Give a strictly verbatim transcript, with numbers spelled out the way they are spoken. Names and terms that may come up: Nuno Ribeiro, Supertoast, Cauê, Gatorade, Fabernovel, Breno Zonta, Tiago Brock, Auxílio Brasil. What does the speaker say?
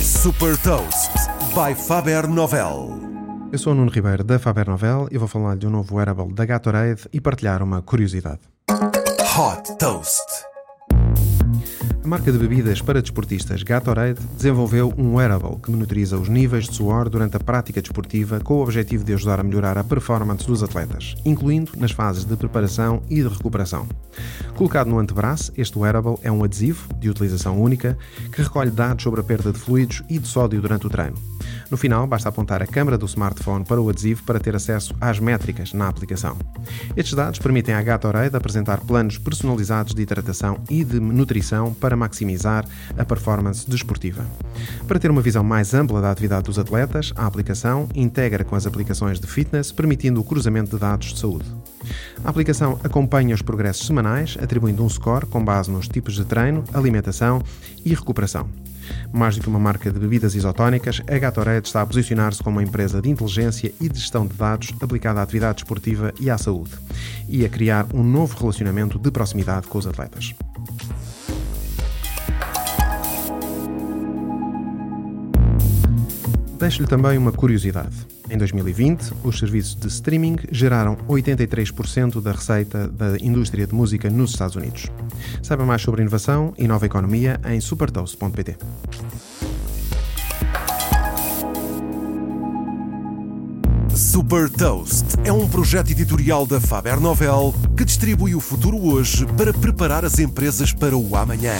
Supertoast by Fabernovel. Eu sou o Nuno Ribeiro da Fabernovel e vou falar de um novo wearable da Gatorade e partilhar uma curiosidade. Hot Toast. A marca de bebidas para desportistas Gatorade desenvolveu um wearable que monitoriza os níveis de suor durante a prática desportiva com o objetivo de ajudar a melhorar a performance dos atletas, incluindo nas fases de preparação e de recuperação. Colocado no antebraço, este wearable é um adesivo de utilização única que recolhe dados sobre a perda de fluidos e de sódio durante o treino. No final, basta apontar a câmara do smartphone para o adesivo para ter acesso às métricas na aplicação. Estes dados permitem à Gatorade apresentar planos personalizados de hidratação e de nutrição para maximizar a performance desportiva. Para ter uma visão mais ampla da atividade dos atletas, a aplicação integra com as aplicações de fitness, permitindo o cruzamento de dados de saúde. A aplicação acompanha os progressos semanais, atribuindo um score com base nos tipos de treino, alimentação e recuperação. Mais do que uma marca de bebidas isotónicas, a Gatorade está a posicionar-se como uma empresa de inteligência e de gestão de dados aplicada à atividade desportiva e à saúde, e a criar um novo relacionamento de proximidade com os atletas. Deixo-lhe também uma curiosidade. Em dois mil e vinte, os serviços de streaming geraram oitenta e três por cento da receita da indústria de música nos Estados Unidos. Saiba mais sobre inovação e nova economia em supertoast ponto p t. Supertoast é um projeto editorial da Fabernovel que distribui o futuro hoje para preparar as empresas para o amanhã.